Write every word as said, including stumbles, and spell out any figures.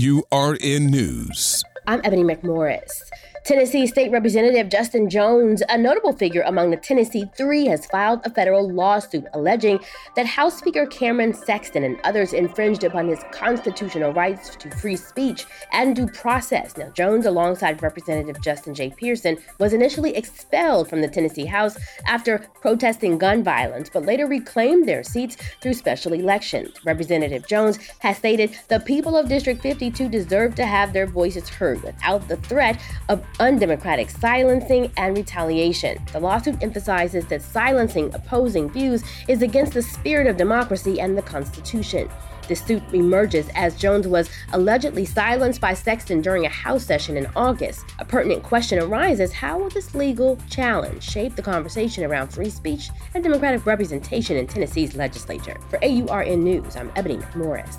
A U R N News. I'm Ebony McMorris. Tennessee State Representative Justin Jones, a notable figure among the Tennessee Three, has filed a federal lawsuit alleging that House Speaker Cameron Sexton and others infringed upon his constitutional rights to free speech and due process. Now, Jones, alongside Representative Justin J. Pearson, was initially expelled from the Tennessee House after protesting gun violence, but later reclaimed their seats through special elections. Representative Jones has stated the people of District fifty-two deserve to have their voices heard without the threat of undemocratic silencing and retaliation. The lawsuit emphasizes that silencing opposing views is against the spirit of democracy and the Constitution. The suit emerges as Jones was allegedly silenced by Sexton during a House session in August. A pertinent question arises: how will this legal challenge shape the conversation around free speech and democratic representation in Tennessee's legislature? For A U R N News, I'm Ebony McMorris.